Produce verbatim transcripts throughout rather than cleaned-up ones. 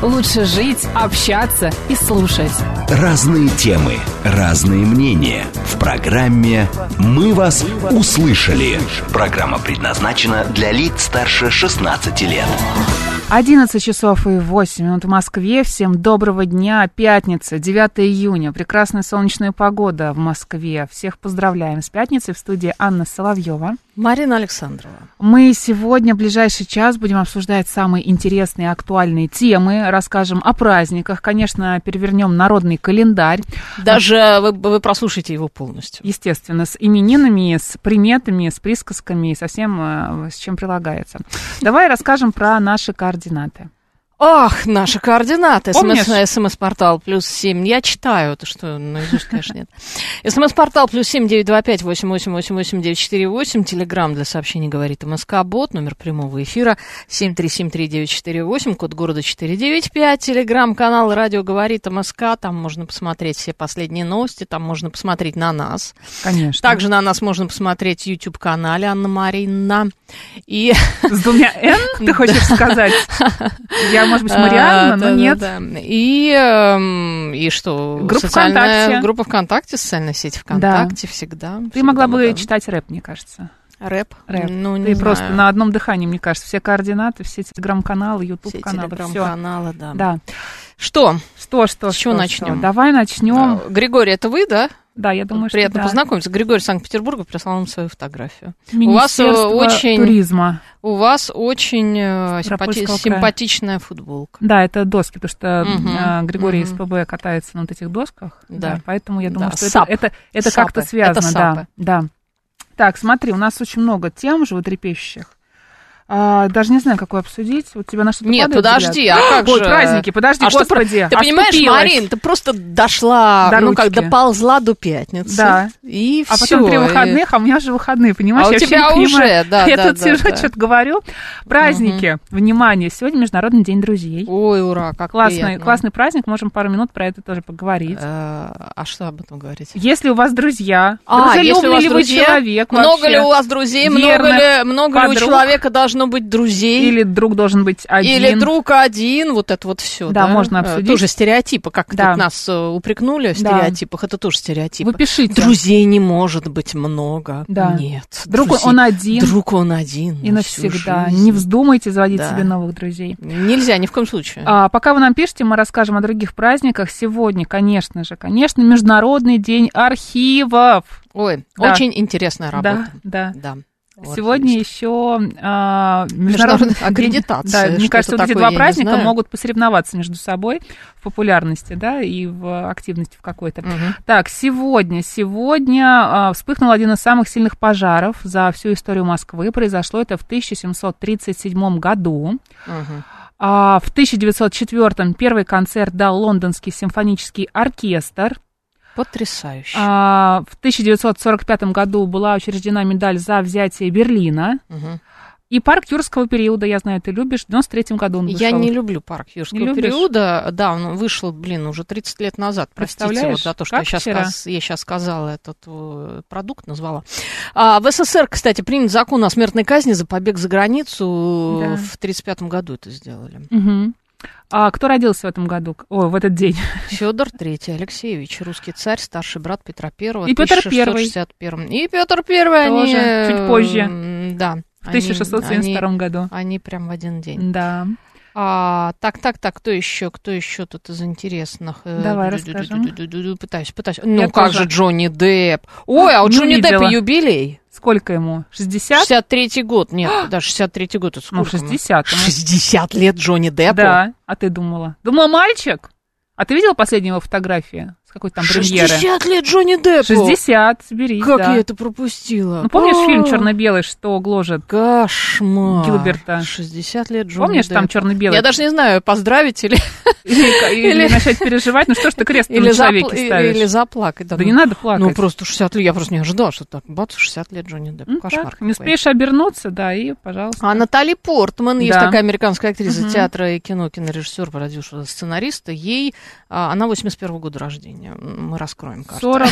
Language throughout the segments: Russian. лучше жить, общаться и слушать. Разные темы, разные мнения. В программе «Мы вас услышали». Программа предназначена для лиц старше шестнадцати лет. одиннадцать часов и восемь минут в Москве. Всем доброго дня. Пятница, девятого июня. Прекрасная солнечная погода в Москве. Всех поздравляем с пятницей. В студии Анна Соловьева. Марина Александрова. Мы сегодня в ближайший час будем обсуждать самые интересные и актуальные темы. Расскажем о праздниках. Конечно, перевернем народный календарь. Даже вы, вы прослушаете его полностью. Естественно, с именинами, с приметами, с присказками и со всем, с чем прилагается. Давай расскажем про наши координаты. Координаты. Ах, наши координаты. Помнишь? СМС-портал плюс семь. Я читаю, это что, наизусть, конечно, нет. СМС-портал плюс семь девять два пять восемь восемь восемь восемь девять четыре восемь. Телеграмм для сообщений говорит МСК-бот. Номер прямого эфира семь три семь три девять четыре восемь. Код города четыре девять пять. Телеграмм-канал Радио Говорит МСК. Там можно посмотреть все последние новости. Там можно посмотреть на нас. Конечно. Также на нас можно посмотреть в YouTube-канале Анна Марина. И... С двумя Н, ты хочешь сказать? Я, может быть, Марианна, а, но да, нет. Да, да. И, и что? Группа ВКонтакте. Группа ВКонтакте, социальная сеть ВКонтакте, да. всегда. Ты всегда могла бы читать рэп, мне кажется. Рэп? Рэп. Ну, не Ты знаю. Просто на одном дыхании, мне кажется. Все координаты, все телеграм-каналы, ютуб-каналы. Все телеграм-каналы, да. да. Что? Что, что, С чего что, начнем? Что? Давай начнем. А, Григорий, это вы, да? Да, я думаю, Приятно что Приятно познакомиться. Да. Григорий Санкт-Петербурга прислал нам свою фотографию. Министерство у вас очень, туризма. У вас очень симпати- симпатичная футболка. Да, это доски, потому что угу, Григорий угу. из ПБ катается на вот этих досках. Да. Да, поэтому я думаю, да. что Сап. это, это, это как-то связано. Это да, да. Так, смотри, у нас очень много тем животрепещущих. А, даже не знаю, какую обсудить. Вот тебя на что-то Нет, подожди, взгляд. а как Ой, же... праздники, подожди, а господи. Что, ты а понимаешь, вступилась. Марин, ты просто дошла, до ну ручки. как, доползла до пятницы. Да. И а все. А потом три выходных, а у меня же выходные, понимаешь? А у я тебя уже, понимаю. да, Я да, тут да, сижу, да. что-то говорю. Праздники, угу. внимание, сегодня Международный день друзей. Ой, ура, как классный, приятно. Классный праздник, можем пару минут про это тоже поговорить. А, а что об этом говорить? Если у вас друзья, а, дружелюбный ли вы человек вообще? Много ли у вас друзей, много ли у человека должно быть друзей. Или друг должен быть один. Или друг один, вот это вот все. Да, да? можно обсудить. Тоже стереотипы, как да. нас упрекнули в стереотипах, да. это тоже стереотипы. Вы пишите. Друзей не может быть много. Да. Нет. Друг друзей, он один. Друг он один. И навсегда. Не вздумайте заводить да. себе новых друзей. Нельзя, ни в коем случае. А, пока вы нам пишете, мы расскажем о других праздниках. Сегодня, конечно же, конечно, Международный день архивов. Ой, да. очень интересная работа. Да, да. да. Вот, Сегодня конечно. еще а, международная аккредитация. Да, мне кажется, вот эти два праздника могут посоревноваться между собой в популярности, да, и в активности в какой-то. Угу. Так, сегодня, сегодня а, вспыхнул один из самых сильных пожаров за всю историю Москвы. Произошло это в тысяча семьсот тридцать седьмом году. Угу. А, в тысяча девятьсот четвёртом первый концерт дал Лондонский симфонический оркестр. Потрясающе. А, в тысяча девятьсот сорок пятом году была учреждена медаль за взятие Берлина. Угу. И парк Юрского периода, я знаю, ты любишь, в девяносто третьем году он вышел. Я не люблю парк Юрского периода. Да, он вышел, блин, уже тридцать лет назад. Простите вот за то, что я сейчас, сказ, я сейчас сказала этот продукт, назвала. А, в СССР, кстати, принят закон о смертной казни за побег за границу. Да. В тридцать пятом году это сделали. Угу. А кто родился в этом году? О, в этот день. Федор третий Алексеевич, русский царь, старший брат Петра I. И Петр I. И Петр I. Тоже, они... чуть позже. Да. В тысяча шестьсот семьдесят втором году. Они прям в один день. Да. А, так, так, так, кто еще, кто еще тут из интересных? Давай расскажем. Пытаюсь, пытаюсь. Ну, как же Джонни Депп. Ой, а у Джонни Деппа юбилей. Сколько ему? шестьдесят? шестьдесят третий год. Нет, да, шестьдесят третий год. Это сколько? Ну, шестьдесят. шестьдесят лет Джонни Деппу? Да. А ты думала? Думала, мальчик? А ты видела последнюю его фотографию? С какой-то там премьеры? шестьдесят лет Джонни Деппу! шестьдесят, соберись, Как да. я это пропустила? Ну, помнишь А-а-а. фильм «Черно-белый», что гложет Кошмар. Гилберта? шестьдесят лет Джонни Помнишь, Деппу. Помнишь, там черно-белый? Я даже не знаю, поздравить или Или начать переживать. Ну что ж ты крест на человеке ставишь? Или заплакать. Да не надо плакать. Ну просто шестьдесят лет. Я просто не ожидала, что так. Бац, шестьдесят лет Джонни Депп. Кошмар. Не успеешь обернуться, да, и пожалуйста. А Натали Портман, есть такая американская актриса театра и кино, кинорежиссер, продюсер, сценарист. Ей, она восемьдесят первого года рождения. Мы раскроем карту. сорок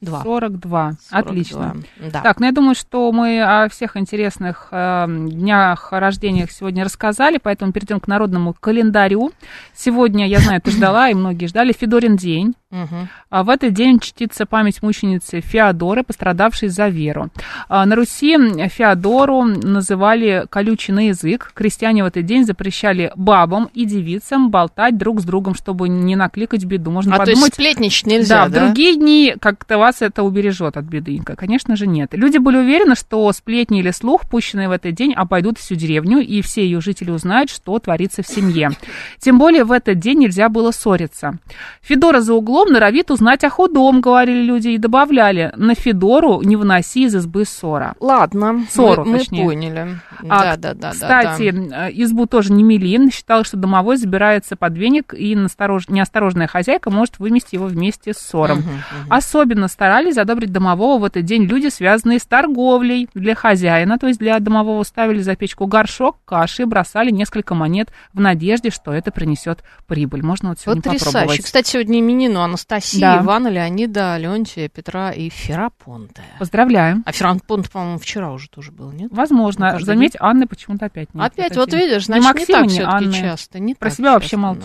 два. сорок два. Отлично. Да. Так, ну я думаю, что мы о всех интересных э, днях, рождениях сегодня рассказали, поэтому перейдем к народному календарю. Сегодня, я знаю, ты ждала, и многие ждали, Федорин день. Угу. А в этот день чтится память мученицы Феодоры, пострадавшей за веру. А на Руси Феодору называли колючий на язык. Крестьяне в этот день запрещали бабам и девицам болтать друг с другом, чтобы не накликать беду. Можно а подумать, то есть сплетничать нельзя, да? Да, в другие дни как-то вас это убережет от беды. Конечно же, нет. Люди были уверены, что сплетни или слух, пущенные в этот день, обойдут всю деревню, и все ее жители узнают, что творится в семье. Тем более в этот день нельзя было ссориться. Федора за углом норовит узнать о худом, говорили люди, и добавляли: на Федору не выноси из избы ссора. Ладно, ссору, мы, мы поняли. А, да, да, да, кстати, да. избу тоже не мели. Считал, что домовой забирается под веник, и насторож... неосторожная хозяйка может вымести его вместе с ссором. Угу, угу. Особенно старались задобрить домового в этот день люди, связанные с торговлей. Для хозяина, то есть для домового, ставили за печку горшок каши и бросали несколько монет в надежде, что это принесет прибыль. Можно вот сегодня потрясающе попробовать. Потрясающе. Кстати, сегодня именину Анастасия, да. Ивана, Леонида, Леонтия, Петра и Ферапонта. Поздравляем. А Ферапонт, по-моему, вчера уже тоже был, нет? Возможно. Заметь, Анны почему-то опять нет. Опять, вот видишь, значит, не так все-таки часто. Про себя вообще молчу.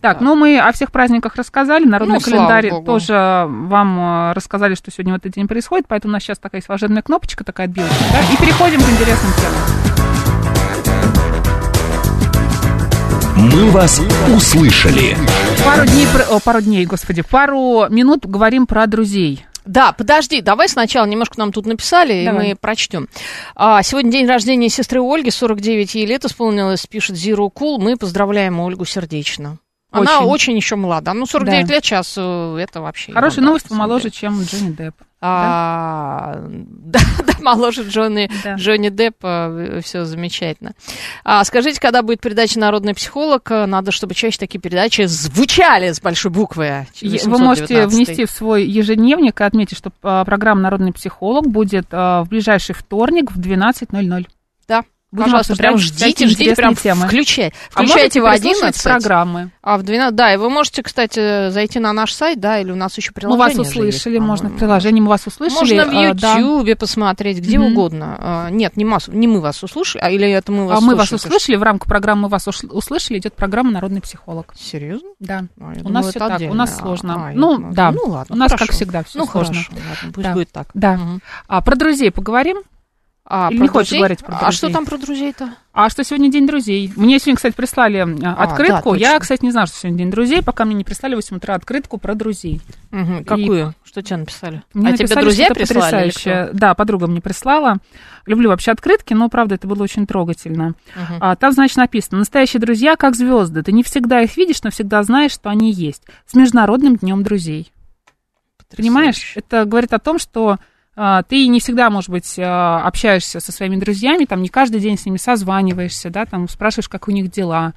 Так, ну мы о всех праздниках рассказали. Народный календарь тоже вам рассказали, что сегодня в этот день происходит. Поэтому у нас сейчас такая волшебная кнопочка, такая отбилочка. Да? И переходим к интересным темам. Мы вас услышали. Пару дней, о, пару дней, господи, пару минут говорим про друзей. Да, подожди, давай сначала немножко нам тут написали, давай. И мы прочтем. А, сегодня день рождения сестры Ольги, сорок девять ей лет исполнилось, пишет Zero Cool. Мы поздравляем Ольгу сердечно. Она очень, очень еще молода. Ну, сорок девять да. лет сейчас, это вообще... Хорошая ерунда, новость, помоложе, чем Джонни Депп. А, да? Да, да, моложе Джонни, да. Джонни Деппа, все замечательно. А, скажите, когда будет передача «Народный психолог», надо, чтобы чаще такие передачи звучали с большой буквы. восемьсот девятнадцать. Вы можете внести в свой ежедневник и отметить, что программа «Народный психолог» будет в ближайший вторник в двенадцать ноль ноль. Да. Будем пожалуйста, прям ждите, ждите, прям темы. Включай, включайте а в одиннадцать программы. А в двенадцать, да, и вы можете, кстати, зайти на наш сайт, да, или у нас еще приложение. Мы вас услышали, есть, можно в приложении, мы вас услышали. Можно в Ютьюбе, да, посмотреть, где mm-hmm. угодно. А, нет, не, мас, не мы вас услышали, а или это мы вас а услышали. А мы вас услышали, в рамках программы «Мы вас услышали» идет программа «Народный психолог». Серьезно? Да. А, у нас все так, отдельно. У нас сложно. А, ну, да, ну, ладно, у нас, хорошо. Как всегда, все ну, сложно. Хорошо, ладно, пусть да. будет так. Да. Угу. А, про друзей поговорим. А, или не хочешь друзей? Говорить про друзей? А что там про друзей-то? А что сегодня день друзей? Мне сегодня, кстати, прислали открытку. А, да, я, кстати, не знала, что сегодня день друзей, пока мне не прислали в восемь утра открытку про друзей. Угу. И... Какую? Что тебе написали? Мне а написали, тебе друзья прислали? Да, подруга мне прислала. Люблю вообще открытки, но, правда, это было очень трогательно. Угу. А, там, значит, написано: настоящие друзья как звезды. Ты не всегда их видишь, но всегда знаешь, что они есть. С Международным днем друзей. Потрясающе. Понимаешь? Это говорит о том, что... Ты не всегда, может быть, общаешься со своими друзьями, там не каждый день с ними созваниваешься, да, там спрашиваешь, как у них дела.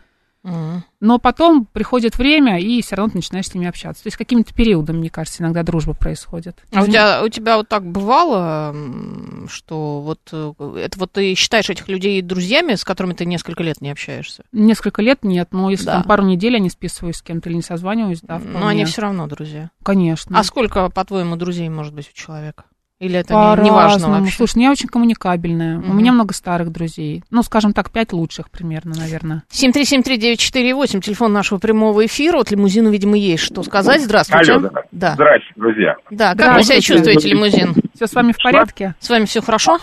Mm. Но потом приходит время, и все равно ты начинаешь с ними общаться. То есть каким-то периодом, мне кажется, иногда дружба происходит. А у тебя, у тебя вот так бывало, что вот, это вот ты считаешь этих людей друзьями, с которыми ты несколько лет не общаешься? Несколько лет нет, но если да. там пару недель я не списываюсь с кем-то или не созваниваюсь, да, вполне. Но они все равно друзья. Конечно. А сколько, по-твоему, друзей может быть у человека? Или это не важно вообще? Слушай, ну я очень коммуникабельная. Mm-hmm. У меня много старых друзей. Ну, скажем так, пять лучших примерно, наверное. семь три семь три девять четыре восемь, телефон нашего прямого эфира. Вот лимузину, видимо, есть что сказать. Здравствуйте. Алло, да. Да. Здравствуйте, друзья. Да, как вы себя чувствуете, лимузин? Все с вами в порядке? С вами все хорошо?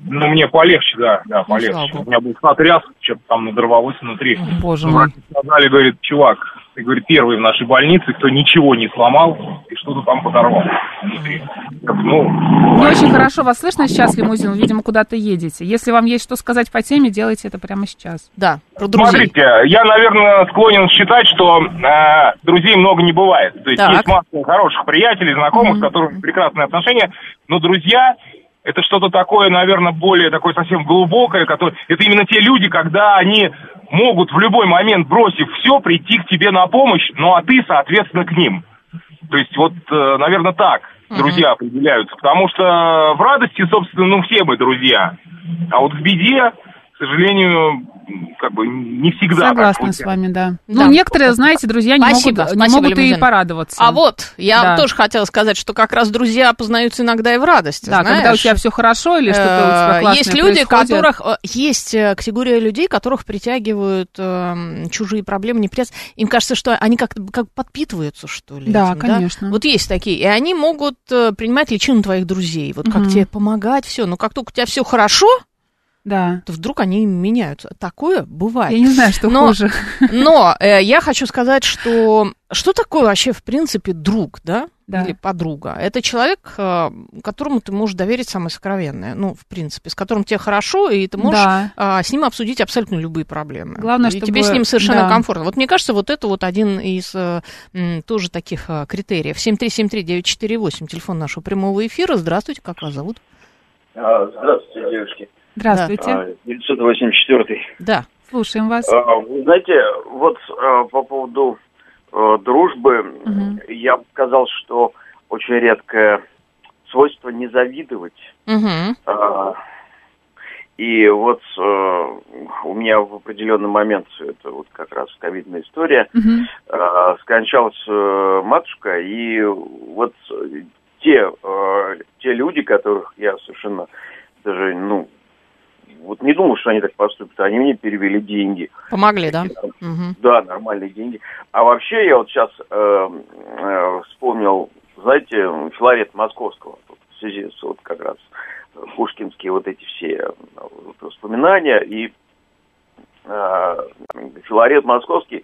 Ну, мне полегче, да, да, полегче. У меня был сотряс, что-то там надорвалось внутри. Боже мой. Сказали, говорит, чувак, ты, говорит, первый в нашей больнице, кто ничего не сломал и что-то там подорвал внутри. Ну, не очень хорошо вас слышно сейчас, лимузин, видимо, куда-то едете. Если вам есть что сказать по теме, делайте это прямо сейчас. Да, про друзей. Смотрите, я, наверное, склонен считать, что э, друзей много не бывает. То есть так. есть масса хороших приятелей, знакомых, mm-hmm. с которыми прекрасные отношения, но друзья... Это что-то такое, наверное, более такое совсем глубокое, которое... Это именно те люди, когда они могут в любой момент, бросив все, прийти к тебе на помощь, ну а ты, соответственно, к ним. То есть вот, наверное, так друзья определяются. Потому что в радости, собственно, ну все мы друзья. А вот в беде, к сожалению, как бы не всегда. Согласна так, с вами, да. Ну, да. Некоторые, знаете, друзья не спасибо, могут, спасибо, не могут и порадоваться. А вот, я да. тоже хотела сказать, что как раз друзья познаются иногда и в радости, да, знаешь. Когда у тебя все хорошо или что-то у тебя классное есть люди, происходит. Которых... Есть категория людей, которых притягивают э, чужие проблемы, неприятности. Им кажется, что они как-то как подпитываются, что ли. Да, этим, конечно. Да? Вот есть такие. И они могут принимать личину твоих друзей. Вот как угу. тебе помогать, все. Но как только у тебя все хорошо... Да. То вдруг они меняются. Такое бывает. Я не знаю, что но, хуже. Но э, я хочу сказать, что... Что такое вообще, в принципе, друг, да? Да. Или подруга? Это человек, э, которому ты можешь доверить самое сокровенное. Ну, в принципе, с которым тебе хорошо, и ты можешь да. э, с ним обсудить абсолютно любые проблемы. Главное, и чтобы... тебе с ним совершенно да. комфортно. Вот мне кажется, вот это вот один из э, м, тоже таких э, критериев. семь три семь три девять четыре восемь, телефон нашего прямого эфира. Здравствуйте, как вас зовут? Здравствуйте, девушки. Здравствуйте. девятьсот восемьдесят четвёртый. Да, слушаем вас. Вы знаете, вот по поводу дружбы, угу. я бы сказал, что очень редкое свойство не завидовать. Угу. И вот у меня в определенный момент, это вот как раз ковидная история, угу. скончалась матушка, и вот те, те люди, которых я совершенно даже, ну, вот не думал, что они так поступят. Они мне перевели деньги. Помогли, да? Да, угу. да нормальные деньги. А вообще я вот сейчас э, э, вспомнил, знаете, Филарет Московского. Тут, в связи с вот как раз пушкинские вот эти все вот, воспоминания. И э, Филарет Московский э,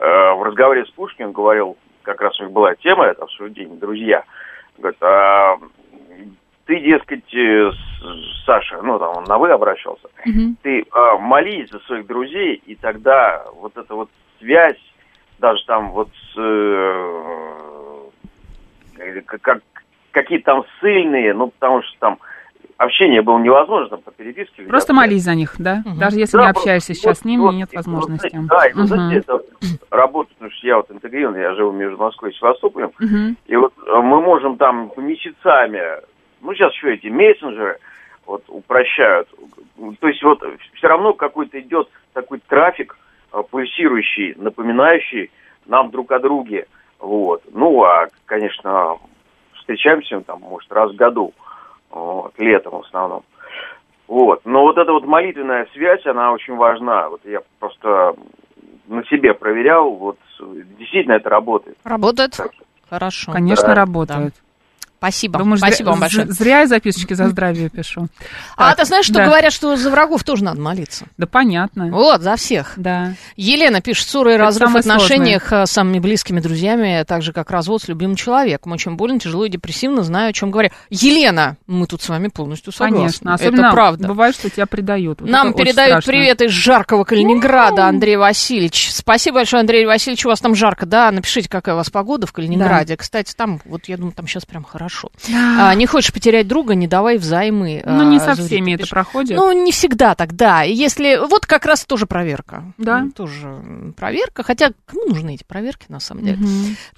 в разговоре с Пушкиным говорил, как раз у них была тема, это обсуждение, друзья. Говорит, а... Ты, дескать, Саша, ну, там, он на «вы» обращался, mm-hmm. ты а, молись за своих друзей, и тогда вот эта вот связь, даже там вот э, как, какие-то там ссыльные, ну, потому что там общение было невозможно по переписке. Просто молись за них, да? Mm-hmm. Даже если да, не общаешься сейчас вот, с ними, вот, нет возможности. Вот, да, и, mm-hmm. знаете, это работает, потому что я вот интегрирован, я живу между Москвой и Севастополем, mm-hmm. и вот мы можем там месяцами... Ну, сейчас еще эти мессенджеры вот, упрощают. То есть вот все равно какой-то идет такой трафик, пульсирующий, напоминающий нам друг о друге. Вот. Ну, а, конечно, встречаемся, там, может, раз в году, вот, летом в основном. Вот. Но вот эта вот молитвенная связь, она очень важна. Вот я просто на себе проверял, вот действительно это работает. Работает? Так. Хорошо. Конечно, да. работает. Спасибо. Думаешь, спасибо зря, вам большое. Зря я записочки за здравие пишу. А так, ты знаешь, что да. говорят, что за врагов тоже надо молиться? Да, понятно. Вот, за всех. Да. Елена пишет, ссоры и разрыв в отношениях сложное. С самыми близкими друзьями, так же, как развод с любимым человеком. Очень больно, тяжело и депрессивно, знаю, о чем говорю. Елена, мы тут с вами полностью согласны. Конечно, особенно это правда. Бывает, что тебя предают. Вот нам передают привет из жаркого Калининграда, Андрей Васильевич. Спасибо большое, Андрей Васильевич, у вас там жарко, да? Напишите, какая у вас погода в Калининграде. Да. Кстати, там, вот я думаю, там сейчас прям хорошо. А, не хочешь потерять друга, не давай взаймы. Ну, не со всеми это проходит. Ну, не всегда так, да. Если... Вот как раз тоже проверка. Да. Тоже проверка. Хотя, кому нужны эти проверки, на самом деле? Угу.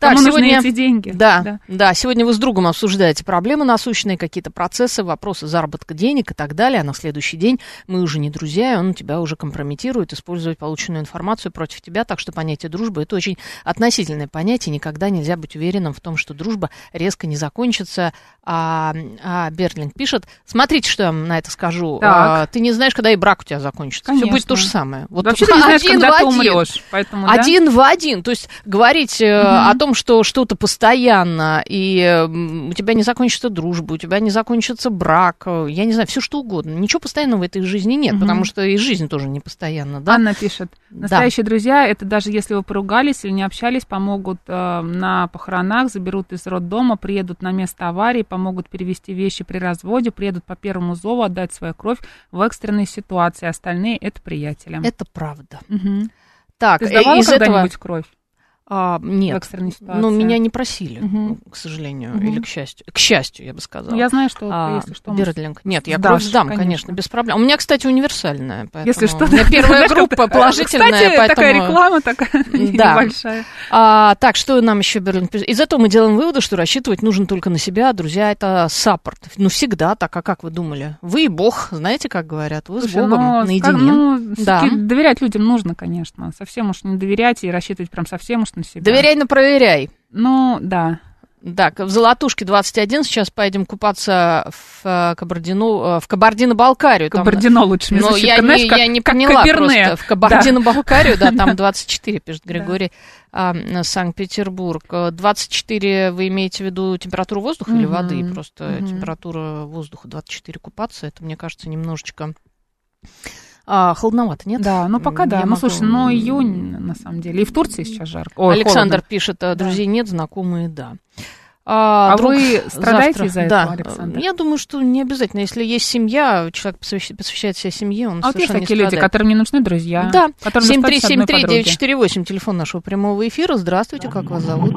Так, кому сегодня... нужны эти деньги. Да, да, да. Сегодня вы с другом обсуждаете проблемы насущные, какие-то процессы, вопросы заработка денег и так далее. А на следующий день мы уже не друзья, и он тебя уже компрометирует, использует полученную информацию против тебя. Так что понятие дружбы – это очень относительное понятие. Никогда нельзя быть уверенным в том, что дружба резко не закончится. А, а Берлинг пишет, смотрите, что я вам на это скажу. А, ты не знаешь, когда и брак у тебя закончится. Конечно. Все будет то же самое. Вот вообще ты не знаешь, когда ты умрёшь. Поэтому, да? Один в один. То есть говорить угу. о том, что что-то постоянно, и у тебя не закончится дружба, у тебя не закончится брак, я не знаю, все что угодно. Ничего постоянного в этой жизни нет, угу. потому что и жизнь тоже не постоянна. Да? Анна пишет, настоящие да. друзья, это даже если вы поругались или не общались, помогут э, на похоронах, заберут из роддома, приедут на место аварии, помогут перевести вещи при разводе, приедут по первому зову, отдать свою кровь в экстренной ситуации. Остальные – это приятели. Это правда. Угу. Так, ты сдавала из когда-нибудь этого... кровь? А, нет, в экстренной ситуации. Ну, меня не просили, угу. к сожалению, угу. или к счастью. К счастью, я бы сказала. Я знаю, что, а, если что... Берлинг. Нет, я кровь сдам, конечно. конечно, без проблем. У меня, кстати, универсальная, поэтому... Если что... У меня первая группа положительная, кстати, поэтому... такая реклама такая да. небольшая. А, так, что нам еще Берлинг... И зато мы делаем выводы, что рассчитывать нужно только на себя. Друзья, это саппорт. Ну, всегда так, а как вы думали? Вы и Бог, знаете, как говорят? Вы с Богом но, наедине. Как, ну, да. доверять людям нужно, конечно. Совсем уж не доверять и рассчитывать прям совсем уж на себя. Доверяй, но проверяй. Ну, да. Так, в Золотушке двадцать один, сейчас поедем купаться в Кабардино, в Кабардино-Балкарию. Кабардино там, лучше, мне но звучит, я, знаешь, не, как, я не поняла Каберне. Просто. В Кабардино-Балкарию, да, там двадцать четыре, пишет Григорий, Санкт-Петербург. двадцать четыре, вы имеете в виду температуру воздуха или воды? Просто температура воздуха двадцать четыре купаться, это, мне кажется, немножечко... А, холодновато, нет? Да, ну пока да. Я ну, могу... слушай, но июнь, на самом деле. И в Турции сейчас жарко. Ой, Александр холодно. Пишет, друзей да. нет, знакомые, да. А, а вы страдаете завтра... из-за этого, да. Александр? Я думаю, что не обязательно. Если есть семья, человек посвящает, посвящает себя семье, он а совершенно не страдает. А вот есть такие люди, которым не нужны друзья? Да. семь три семь три девять четыре восемь, телефон нашего прямого эфира. Здравствуйте, как вас зовут?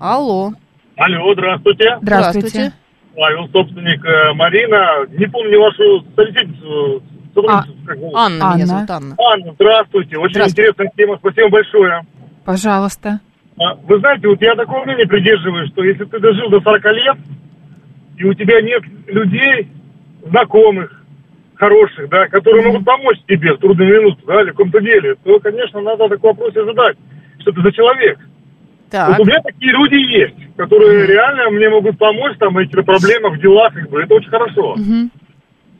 Алло. Алло, здравствуйте. Здравствуйте. Здравствуйте. Ловил собственник Марина. Не помню вашу советницу. А, Анна, Анна меня зовут, Анна. Анна, здравствуйте. Очень здравствуйте. Интересная тема. Спасибо большое. Пожалуйста. Вы знаете, вот я такого мнения придерживаюсь, что если ты дожил до сорока лет, и у тебя нет людей, знакомых, хороших, да, которые mm-hmm. могут помочь тебе в трудную минуту, да, или в каком-то деле, то, конечно, надо такой вопрос и задать, что ты за человек. Так. Вот у меня такие люди есть, которые mm-hmm. реально мне могут помочь, там, эти проблемы в делах, как бы, это очень хорошо. Mm-hmm.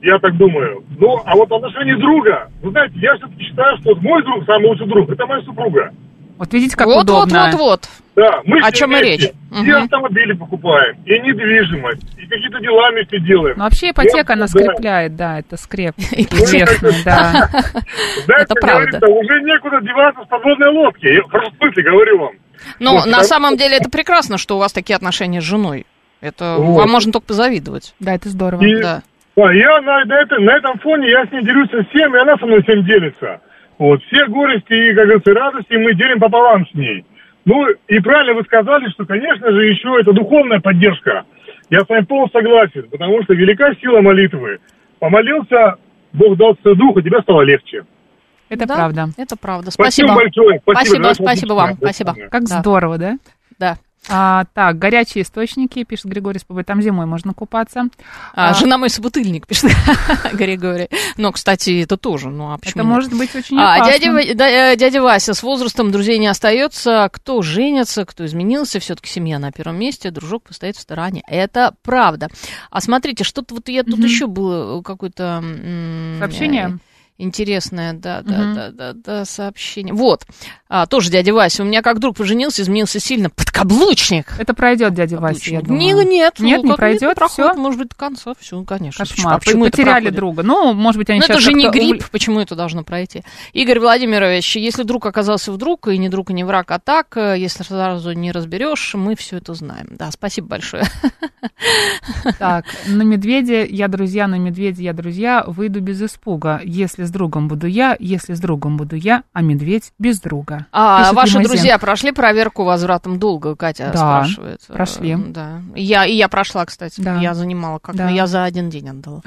Я так думаю. Ну, а вот в отношении друга, вы знаете, я все-таки считаю, что мой друг, самый лучший друг, это моя супруга. Вот видите, как вот, удобно. Вот, вот, вот. Да, мы о чем вместе. И речь. И угу. автомобили покупаем, и недвижимость, и какие-то дела вместе делаем. Ну, вообще ипотека, я, она да. скрепляет, да, это скреп. Интересно, да. Это правда. Уже некуда деваться в подводной лодке. Я в хорошем смысле говорю вам. Ну, на самом деле, это прекрасно, что у вас такие отношения с женой. Это вам можно только позавидовать. Да, это здорово, да. Да, я на, на, это, на этом фоне я с ней делюсь всем, и она со мной всем делится. Вот, все горести и, как говорится, радости мы делим пополам с ней. Ну, и правильно вы сказали, что, конечно же, еще это духовная поддержка. Я с вами полностью согласен, потому что велика сила молитвы. Помолился, Бог дал тебе дух, и тебе стало легче. Это да, правда. Это правда. Спасибо. Спасибо большое. Спасибо, спасибо, спасибо вам. Спасибо. Как да. здорово, да? Да. А, так, горячие источники, пишет Григорий, там зимой можно купаться. А, а... Жена мой собутыльник, пишет Григорий. Но, кстати, это тоже. Ну, а почему? Это может быть очень опасно. А, дядя, дядя Вася, с возрастом друзей не остается. Кто женится, кто изменился, все-таки семья на первом месте, дружок постоит в стороне. Это правда. А смотрите, что-то вот я тут угу. еще было какое-то... М- Сообщение? Интересное, да, да, mm-hmm. да, да, да, сообщение. Вот, а, тоже дядя Вася. У меня как друг поженился, изменился сильно. Подкаблучник. Это пройдет, дядя Вася, я думаю. Нет, нет, ну, не пройдет, все. Может быть, до конца, все, конечно. Кошмар, почему потеряли друга. Ну, может быть, они ну, сейчас... Это же не грипп, почему это должно пройти? Игорь Владимирович, если друг оказался вдруг, и не друг, и не враг, а так, если сразу не разберешь, мы все это знаем. Да, спасибо большое. Так, на медведя я друзья, на медведя я друзья, выйду без испуга, если с другом буду я, если с другом буду я, а медведь без друга. А ваши Лимозен. Друзья прошли проверку возвратом долга, Катя да, спрашивает. Да, прошли. Да. Я, и я прошла, кстати. Да. Я занимала как да. но я за один день отдала.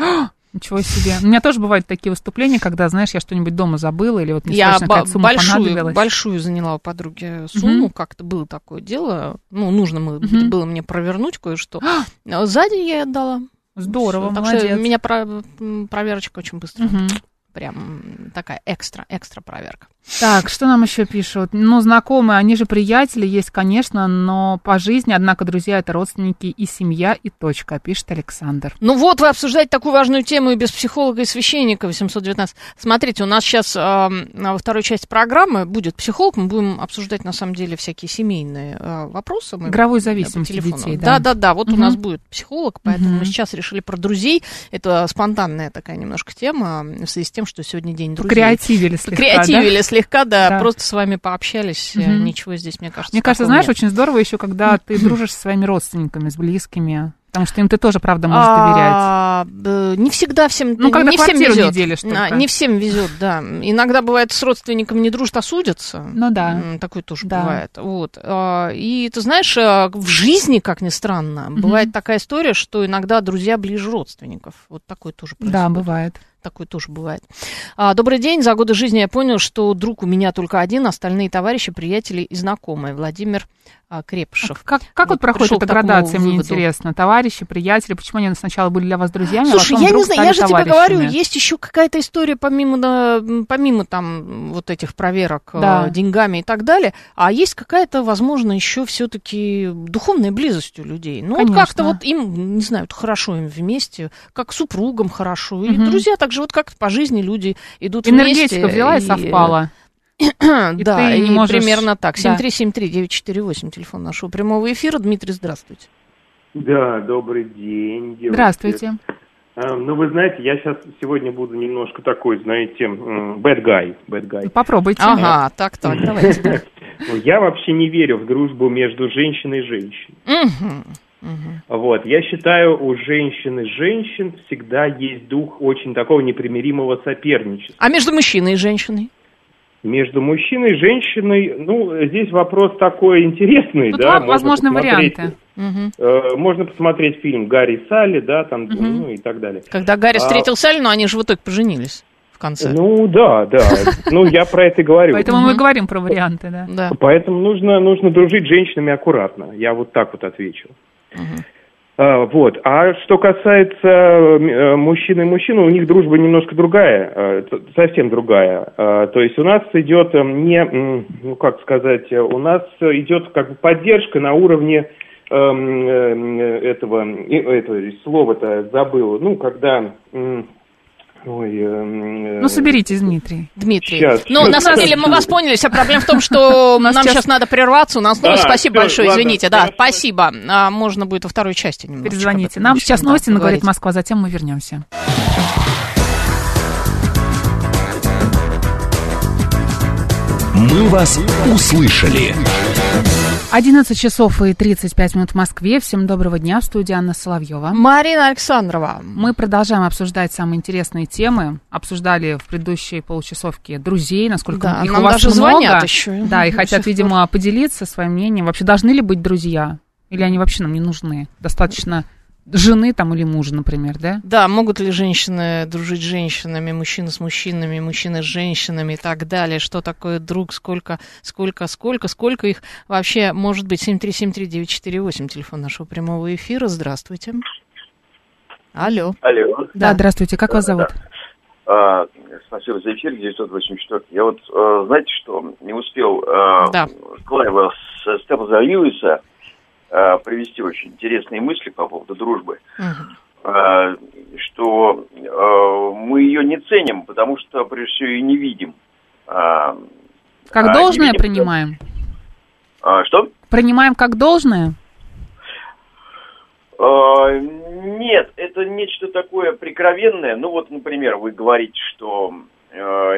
Ничего себе. У меня тоже бывают такие выступления, когда, знаешь, я что-нибудь дома забыла, или вот мне я срочно б- какая-то сумма большую, понадобилась. Я большую заняла у подруги сумму, mm-hmm. как-то было такое дело, ну, нужно mm-hmm. было мне провернуть кое-что. За день я отдала. Здорово, все. Молодец. Так что у меня про- проверочка очень быстро. Mm-hmm. Прям такая экстра-экстра проверка. Так, что нам еще пишут? Ну, знакомые, они же приятели есть, конечно, но по жизни, однако, друзья, это родственники и семья, и точка, пишет Александр. Ну вот, вы обсуждаете такую важную тему и без психолога, и священника восемьсот девятнадцать. Смотрите, у нас сейчас э, во второй части программы будет психолог, мы будем обсуждать, на самом деле, всякие семейные э, вопросы. Мы, игровую зависимость да, детей, да? Да-да-да, вот угу. у нас будет психолог, поэтому угу. мы сейчас решили про друзей. Это спонтанная такая немножко тема в связи с тем, что сегодня день друзей. Креативили слегка, Креативили да? слегка, да, да, просто с вами пообщались, угу. ничего здесь, мне кажется, Мне кажется, знаешь, нет. очень здорово еще, когда ты дружишь со своими родственниками, с близкими. Потому что им ты тоже, правда, можешь а, доверять. Не всегда всем... Ну, когда не квартиру всем не делишь только. Не всем везет, да. Иногда бывает, с родственниками не дружат, а судятся. Ну да. Такое тоже да. бывает. Вот. И ты знаешь, в жизни, как ни странно, mm-hmm. бывает такая история, что иногда друзья ближе родственников. Вот такое тоже происходит. Да, бывает. Такое тоже бывает. Добрый день. За годы жизни я понял, что друг у меня только один, остальные товарищи, приятели и знакомые. Владимир Крепышев. Как, как вот, вот проходит эта градация, мне интересно? Товарищи, приятели, почему они сначала были для вас друзьями, слушай, а потом я вдруг не знаю, я же тебе говорю, есть еще какая-то история помимо, помимо там вот этих проверок да. деньгами и так далее, а есть какая-то, возможно, еще все-таки духовная близость у людей. Ну, вот как-то вот им, не знаю, вот хорошо им вместе, как супругам хорошо, или угу. друзья так же вот как-то по жизни люди идут энергетика вместе. Энергетика взяла и, и совпала. И да, и можешь... примерно так. семь три семь три девять четыре восемь, телефон нашего прямого эфира. Дмитрий, здравствуйте. Да, добрый день, девушки. Здравствуйте. А, ну, вы знаете, я сейчас сегодня буду немножко такой, знаете, bad guy. Bad guy. Попробуйте. Ага, так-так, давайте. Я вообще не верю в дружбу между женщиной и женщиной. Вот, я считаю, у женщин и женщин всегда есть дух очень такого непримиримого соперничества. А между мужчиной и женщиной? Между мужчиной и женщиной, ну, здесь вопрос такой интересный, тут да. Тут возможны варианты. Угу. Можно посмотреть фильм «Гарри и Салли», да, там, угу. ну, и так далее. Когда Гарри встретил а... Салли, но они же в итоге поженились в конце. Ну, да, да. Ну, я про это говорю. Поэтому мы говорим про варианты, да. Поэтому нужно дружить с женщинами аккуратно. Я вот так вот отвечу. Вот. А что касается мужчин и мужчин, у них дружба немножко другая, совсем другая. То есть у нас идет не, ну как сказать, у нас идет как бы поддержка на уровне этого, этого слова-то забыл, ну когда... Ой, э... Ну, соберитесь, Дмитрий. Дмитрий. Сейчас. Ну, на самом деле, мы вас поняли. Вся проблема в том, что нам сейчас надо прерваться. У нас новости. Спасибо большое, извините. Да, спасибо. Можно будет во второй части немножко. Перезвоните. Нам сейчас новости наговорит Москва, затем мы вернемся. Мы вас услышали. одиннадцать часов и тридцать пять минут в Москве. Всем доброго дня. В студии Анна Соловьева. Марина Александрова. Мы продолжаем обсуждать самые интересные темы. Обсуждали в предыдущей получасовке друзей, насколько да, их у вас много. Звонят еще. Да, и хотят, видимо, пор. поделиться своим мнением. Вообще должны ли быть друзья? Или они вообще нам не нужны? Достаточно... жены там или мужа, например, да? Да, могут ли женщины дружить с женщинами, мужчины с мужчинами, мужчины с женщинами и так далее. Что такое друг, сколько, сколько, сколько, сколько их вообще может быть. семь три семь три девять четыре восемь, телефон нашего прямого эфира. Здравствуйте. Алло. Алло. Да, да здравствуйте. Как да, вас зовут? Да. А, спасибо за эфир, девятьсот восемьдесят четыре. Я вот, а, знаете что, не успел а, да. Клайва Стейплза Льюиса привести очень интересные мысли по поводу дружбы, uh-huh. что мы ее не ценим, потому что, прежде всего, ее не видим. Как а должное видим, принимаем? Что? Принимаем как должное? Нет, это нечто такое прикровенное. Ну вот, например, вы говорите, что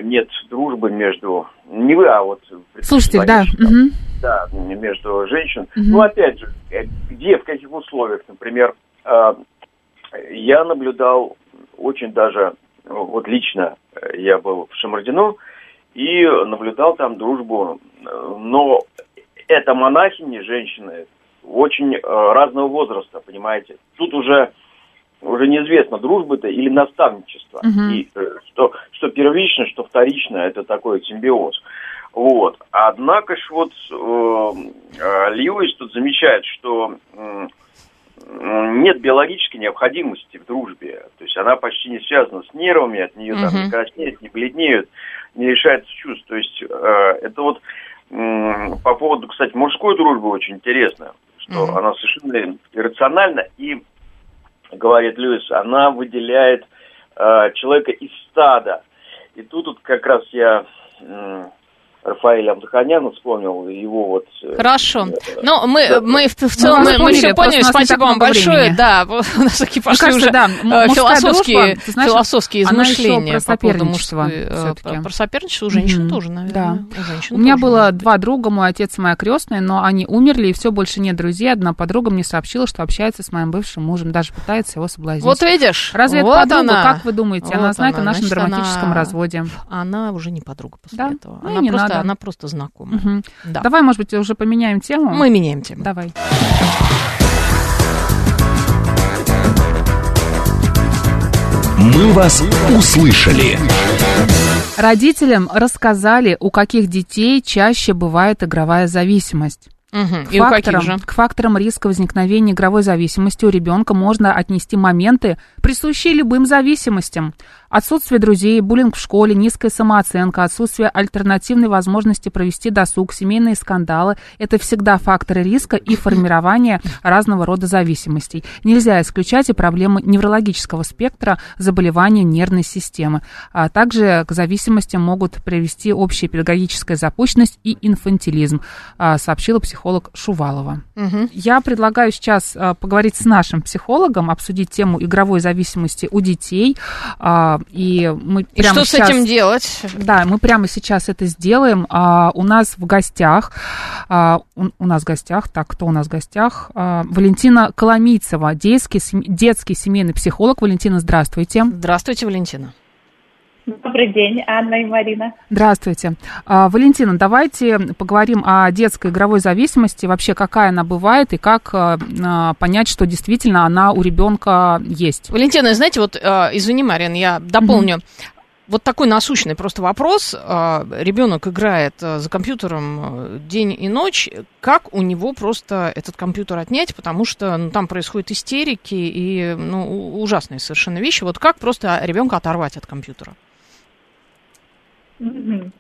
нет дружбы между... Не вы, а вот... Слушайте, да. Угу. Да, между женщин. Угу. Ну, опять же, где, в каких условиях, например, я наблюдал очень даже... Вот лично я был в Шамардино и наблюдал там дружбу. Но это монахини, женщины, очень разного возраста, понимаете. Тут уже... Уже неизвестно, дружба-то или наставничество. Uh-huh. И что, что первично, что вторично, это такой симбиоз. Вот. Однако ж вот э, Льюис тут замечает, что э, нет биологической необходимости в дружбе. То есть она почти не связана с нервами, от нее uh-huh. там не краснеет, не бледнеют, не лишается чувств. То есть э, это вот э, по поводу, кстати, мужской дружбы очень интересно, что uh-huh. она совершенно иррациональна и... говорит Льюис, она выделяет э, человека из стада. И тут вот как раз я э, Рафаэля Абдаханяна, вспомнил его вот... Хорошо. Э, ну, мы, да, мы, да. В целом, ну, мы, мы все поняли, спасибо вам большое. Времени. Да, у нас такие пошли кажется, уже да, философские, дружба, знаешь, философские измышления про соперничество. По мужской, про соперничество у женщин mm-hmm. тоже, наверное. Да. У, женщин у меня тоже было два друга, мой отец и моя крестная, но они умерли, и все, больше нет друзей. Одна подруга мне сообщила, что общается с моим бывшим мужем, даже пытается его соблазнить. Вот видишь? Разве вот это подруга? Она. Как вы думаете? Вот она знает она. о нашем Значит, драматическом она... разводе. Она уже не подруга после да? этого. Она ну, просто Она просто знакомая. Угу. Да. Давай, может быть, уже поменяем тему? Мы меняем тему. Давай. Мы вас услышали. Родителям рассказали, у каких детей чаще бывает игровая зависимость. Угу. К, И факторам, у каких же? К факторам риска возникновения игровой зависимости у ребенка можно отнести моменты, присущие любым зависимостям. Отсутствие друзей, буллинг в школе, низкая самооценка, отсутствие альтернативной возможности провести досуг, семейные скандалы – это всегда факторы риска и формирования разного рода зависимостей. Нельзя исключать и проблемы неврологического спектра, заболевания нервной системы. А также к зависимости могут привести общая педагогическая запущенность и инфантилизм, сообщила психолог Шувалова. Угу. Я предлагаю сейчас поговорить с нашим психологом, обсудить тему игровой зависимости у детей. И, мы и что сейчас, с этим делать? Да, мы прямо сейчас это сделаем. А, у нас в гостях, а, у, у нас в гостях, так, кто у нас в гостях? А, Валентина Коломийцева, детский, детский семейный психолог. Валентина, здравствуйте. Здравствуйте, Валентина. Добрый день, Анна и Марина. Здравствуйте. А, Валентина, давайте поговорим о детской игровой зависимости, вообще какая она бывает и как а, понять, что действительно она у ребенка есть. Валентина, знаете, вот, извини, Марин, я дополню. Mm-hmm. Вот такой насущный просто вопрос. Ребенок играет за компьютером день и ночь. Как у него просто этот компьютер отнять? Потому что ну, там происходят истерики и ну, ужасные совершенно вещи. Вот как просто ребенка оторвать от компьютера? Mm-hmm.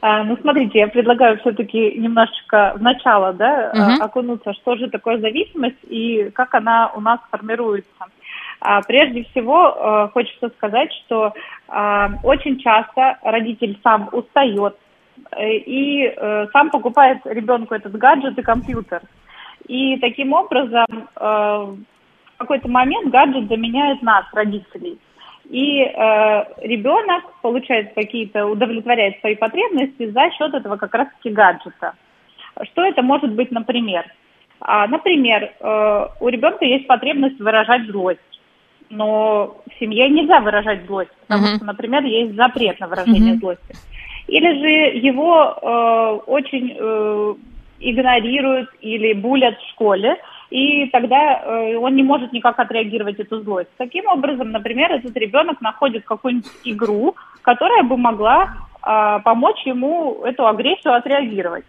А, ну, смотрите, я предлагаю все-таки немножечко в начало, да, mm-hmm. окунуться, что же такое зависимость и как она у нас формируется. А, прежде всего, а, хочется сказать, что а, очень часто родитель сам устает и а, сам покупает ребенку этот гаджет и компьютер. И таким образом а, в какой-то момент гаджет заменяет нас, родителей. И э, ребенок получает какие-то, удовлетворяет свои потребности за счет этого как раз-таки гаджета. Что это может быть, например? А, например, э, у ребенка есть потребность выражать злость, но в семье нельзя выражать злость, потому uh-huh. что, например, есть запрет на выражение uh-huh. злости. Или же его э, очень э, игнорируют или булят в школе, и тогда э, он не может никак отреагировать эту злость. Таким образом, например, этот ребенок находит какую-нибудь игру, которая бы могла э, помочь ему эту агрессию отреагировать.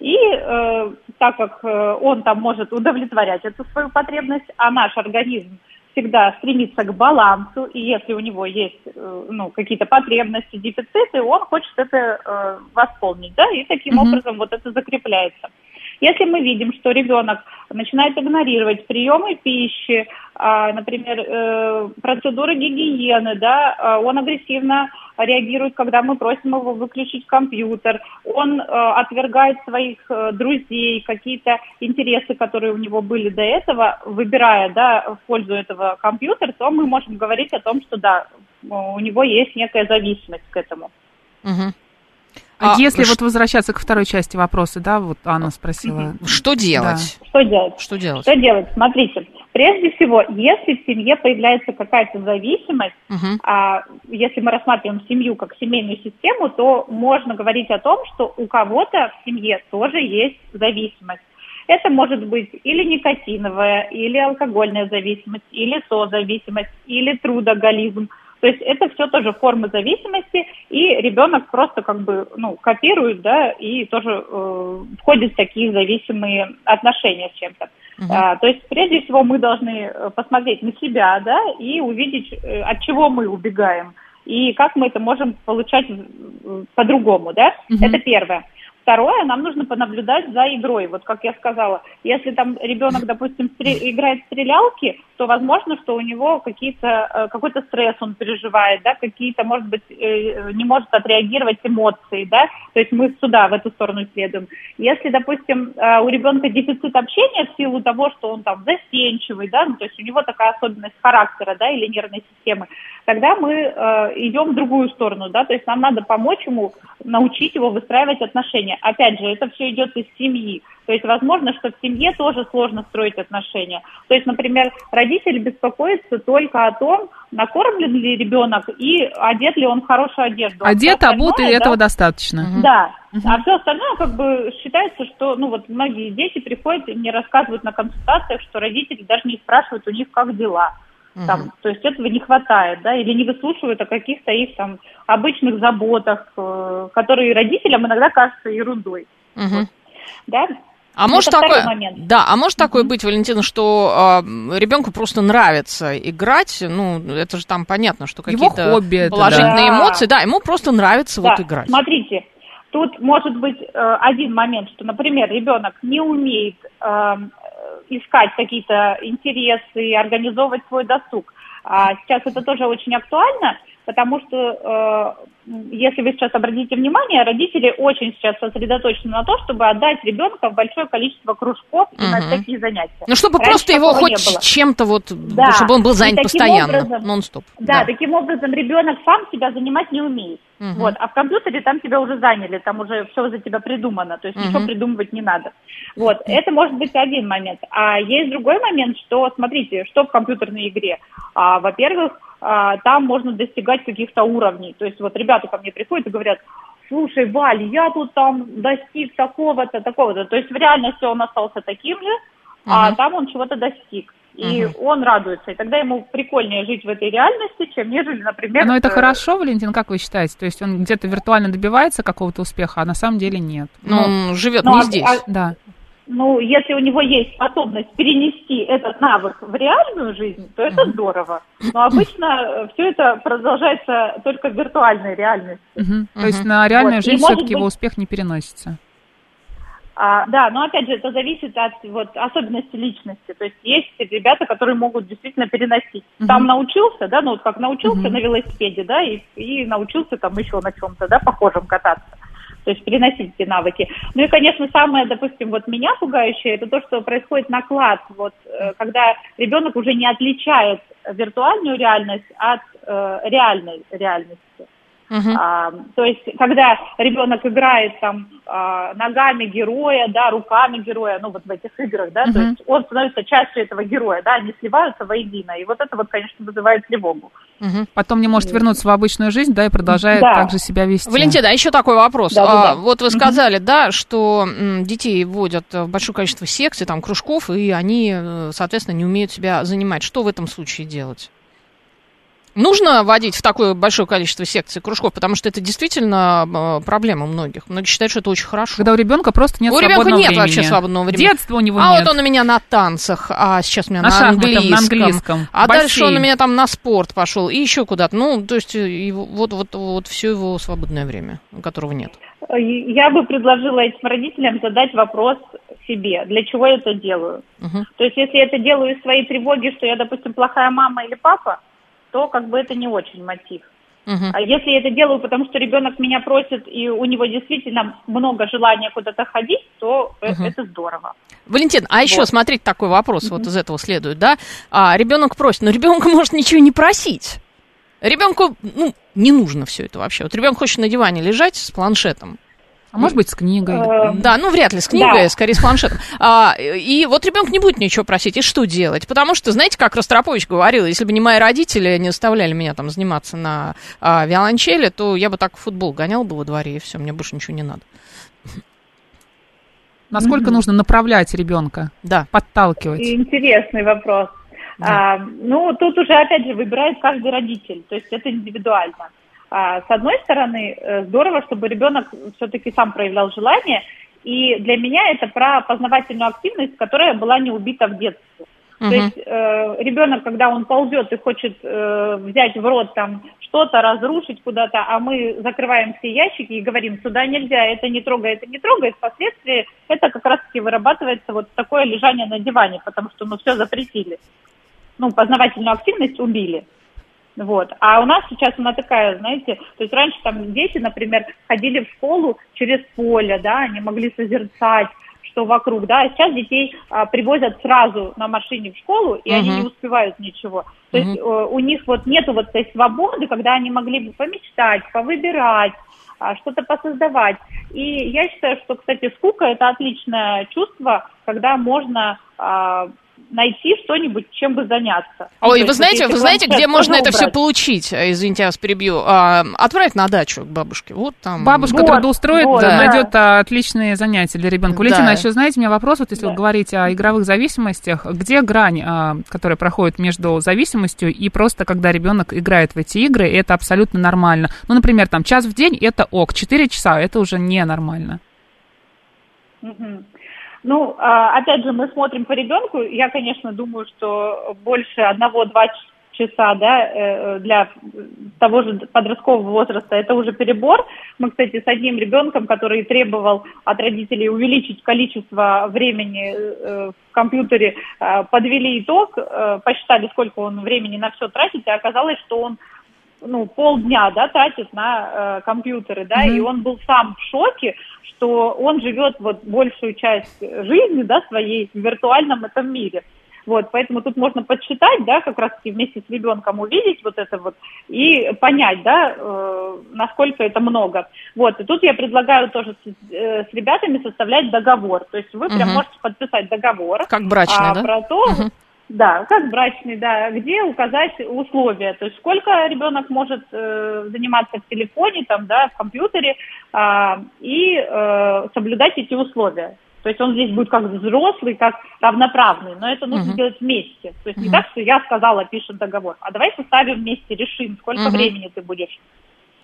И э, так как э, он там может удовлетворять эту свою потребность, а наш организм всегда стремится к балансу, и если у него есть э, ну, какие-то потребности, дефициты, он хочет это э, восполнить, да, и таким mm-hmm. образом вот это закрепляется. Если мы видим, что ребенок начинает игнорировать приемы пищи, например, процедуры гигиены, да, он агрессивно реагирует, когда мы просим его выключить компьютер, он отвергает своих друзей, какие-то интересы, которые у него были до этого, выбирая, да, в пользу этого компьютер, то мы можем говорить о том, что да, у него есть некая зависимость к этому. Угу. А если а, вот что... возвращаться к второй части вопроса, да, вот Анна спросила. Что делать? Да. Что делать? Что делать? Что делать? Смотрите, прежде всего, если в семье появляется какая-то зависимость, угу. а, если мы рассматриваем семью как семейную систему, то можно говорить о том, что у кого-то в семье тоже есть зависимость. Это может быть или никотиновая, или алкогольная зависимость, или созависимость, или трудоголизм. То есть это все тоже формы зависимости, и ребенок просто как бы ну, копирует, да, и тоже э, входит в такие зависимые отношения с чем-то. Uh-huh. А, то есть прежде всего мы должны посмотреть на себя, да, и увидеть, от чего мы убегаем, и как мы это можем получать по-другому, да. Uh-huh. Это первое. Второе, нам нужно понаблюдать за игрой. Вот как я сказала, если там ребенок, допустим, стр... играет в стрелялки, то возможно, что у него какие-то, какой-то стресс он переживает, да, какие-то, может быть, не может отреагировать эмоции, да, то есть мы сюда, в эту сторону следуем. Если, допустим, у ребенка дефицит общения в силу того, что он там застенчивый, да, ну, то есть у него такая особенность характера, да, или нервной системы, тогда мы идем в другую сторону, да, то есть нам надо помочь ему, научить его выстраивать отношения. Опять же, это все идет из семьи. То есть, возможно, что в семье тоже сложно строить отношения. То есть, например, родители беспокоятся только о том, накормлен ли ребенок и одет ли он в хорошую одежду. Одет, а обут, и да, этого достаточно. Да. Угу. А все остальное, как бы, считается, что, ну, вот многие дети приходят и мне рассказывают на консультациях, что родители даже не спрашивают у них, как дела. Там, угу. То есть этого не хватает, да, или не выслушивают о каких-то их там обычных заботах, которые родителям иногда кажутся ерундой. Угу. Вот. Да? А может, такое, да, а может mm-hmm. такое быть, Валентина, что э, ребенку просто нравится играть, ну, это же там понятно, что какие-то его хобби, положительные да. эмоции, да, ему просто нравится да. вот играть. Смотрите, тут может быть э, один момент, что, например, ребенок не умеет э, искать какие-то интересы, организовывать свой досуг. А сейчас это тоже очень актуально, потому что, э, если вы сейчас обратите внимание, родители очень сейчас сосредоточены на том, чтобы отдать ребенка в большое количество кружков и угу. на всякие занятия. Ну, чтобы раньше просто его хоть чем-то, вот, да. чтобы он был занят постоянно, образом, нон-стоп. Да, да, таким образом ребенок сам себя занимать не умеет. Угу. Вот, а в компьютере там тебя уже заняли, там уже все за тебя придумано, то есть угу. ничего придумывать не надо. Вот, это может быть один момент. А есть другой момент, что, смотрите, что в компьютерной игре. А, во-первых, там можно достигать каких-то уровней. То есть вот ребята ко мне приходят и говорят, слушай, Валь, я тут там достиг такого-то, такого-то. То есть в реальности он остался таким же, uh-huh. а там он чего-то достиг. И uh-huh. он радуется. И тогда ему прикольнее жить в этой реальности, чем нежели, например... Но это хорошо, Валентин, как вы считаете? То есть он где-то виртуально добивается какого-то успеха, а на самом деле нет. Ну, он ну, живет ну, не а, здесь. А... Да. Ну, если у него есть способность перенести этот навык в реальную жизнь, то это здорово. Но обычно все это продолжается только в виртуальной реальности. Uh-huh. Uh-huh. То есть на реальную вот. жизнь и, все-таки быть... его успех не переносится. А, да, но опять же, это зависит от вот, особенностей личности. То есть есть ребята, которые могут действительно переносить. Uh-huh. Там научился, да, ну вот как научился uh-huh. на велосипеде, да, и, и научился там еще на чем-то, да, похожем кататься. То есть переносить эти навыки. Ну и, конечно, самое, допустим, вот меня пугающее, это то, что происходит наклад, вот, когда ребенок уже не отличает виртуальную реальность от э, реальной реальности. Uh-huh. А, то есть, когда ребенок играет там а, ногами героя, да, руками героя, ну вот в этих играх, да, uh-huh. то есть он становится частью этого героя, да, они сливаются воедино, и вот это вот, конечно, вызывает тревогу. Uh-huh. Потом не может вернуться в обычную жизнь, да, и продолжает да. так же себя вести. Валентина, а еще такой вопрос. Да, да, да. А, вот вы сказали, uh-huh. да, что детей вводят в большое количество секций, там, кружков, и они, соответственно, не умеют себя занимать. Что в этом случае делать? Нужно вводить в такое большое количество секций, кружков, потому что это действительно проблема многих. Многие считают, что это очень хорошо. Когда у ребенка просто нет у свободного времени. У ребенка нет времени. Вообще свободного времени. Детства у него а нет. А вот он у меня на танцах, а сейчас у меня на, на, английском, на английском. А бассейн. Дальше он у меня там на спорт пошел и еще куда-то. Ну, то есть его, вот, вот, вот все его свободное время, которого нет. Я бы предложила этим родителям задать вопрос себе, для чего я это делаю. Угу. То есть если я это делаю из своей тревоги, что я, допустим, плохая мама или папа, то как бы это не очень мотив. Uh-huh. А если я это делаю, потому что ребенок меня просит, и у него действительно много желания куда-то ходить, то uh-huh. это здорово. Валентин, а вот. еще, смотрите, такой вопрос, uh-huh. вот из этого следует, да? А, ребенок просит, но ребенка может ничего не просить. Ребенку, ну, не нужно все это вообще. Вот ребенок хочет на диване лежать с планшетом. А может быть, с книгой. Да, ну вряд ли с книгой, да. скорее с планшетом. А, и вот ребенок не будет ничего просить, и что делать? Потому что, знаете, как Ростропович говорил, если бы не мои родители не заставляли меня там заниматься на а, виолончели, то я бы так в футбол гонял бы во дворе, и все, мне больше ничего не надо. Насколько mm-hmm. нужно направлять ребенка? Да. Подталкивать? Интересный вопрос. Да. А, ну, тут уже, опять же, выбирает каждый родитель, то есть это индивидуально. С одной стороны, здорово, чтобы ребенок все-таки сам проявлял желание, и для меня это про познавательную активность, которая была не убита в детстве. Uh-huh. То есть э, ребенок, когда он ползет и хочет э, взять в рот там что-то, разрушить куда-то, а мы закрываем все ящики и говорим, сюда нельзя, это не трогай, это не трогай, впоследствии это как раз-таки вырабатывается вот такое лежание на диване, потому что ну все запретили. ну, познавательную активность убили. Вот. А у нас сейчас она такая, знаете, то есть раньше там дети, например, ходили в школу через поле, да, они могли созерцать, что вокруг, да, а сейчас детей а, привозят сразу на машине в школу, и uh-huh. они не успевают ничего. То uh-huh. есть э, у них вот нету вот этой свободы, когда они могли бы помечтать, повыбирать, а, что-то посоздавать. И я считаю, что, кстати, скука – это отличное чувство, когда можно... А, найти что-нибудь, чем бы заняться. Ой, ну, вы, есть, знаете, вы знаете, где можно убрать это все получить? Извините, я вас перебью. А, отправить на дачу к бабушке. Вот там. Бабушка вот, трудоустроит, вот, да, найдет да. отличные занятия для ребенка. Валентина, да. еще знаете, у меня вопрос, вот если да. вот говорить о игровых зависимостях, где грань, а, которая проходит между зависимостью и просто, когда ребенок играет в эти игры, это абсолютно нормально? Ну, например, там час в день – это ок, четыре часа – это уже не нормально. Угу. Ну, опять же, мы смотрим по ребенку. Я, конечно, думаю, что больше одного-два часа, да, для того же подросткового возраста, это уже перебор. Мы, кстати, с одним ребенком, который требовал от родителей увеличить количество времени в компьютере, подвели итог, посчитали, сколько он времени на все тратит, и оказалось, что он, ну, полдня, да, тратит на э, компьютеры, да, mm-hmm. и он был сам в шоке, что он живет вот большую часть жизни, да, своей в виртуальном этом мире. Вот, поэтому тут можно подсчитать, да, как раз-таки вместе с ребенком увидеть вот это вот и понять, да, э, насколько это много. Вот, и тут я предлагаю тоже с, э, с ребятами составлять договор, то есть вы mm-hmm. прям можете подписать договор. Как брачный, а, да? Про то... Mm-hmm. Да, как брачный, да, где указать условия, то есть сколько ребенок может э, заниматься в телефоне, там, да, в компьютере, э, и э, соблюдать эти условия. То есть он здесь будет как взрослый, как равноправный, но это нужно uh-huh. делать вместе. То есть uh-huh. не так, что я сказала, пишет договор, а давай составим вместе, решим, сколько uh-huh. времени ты будешь.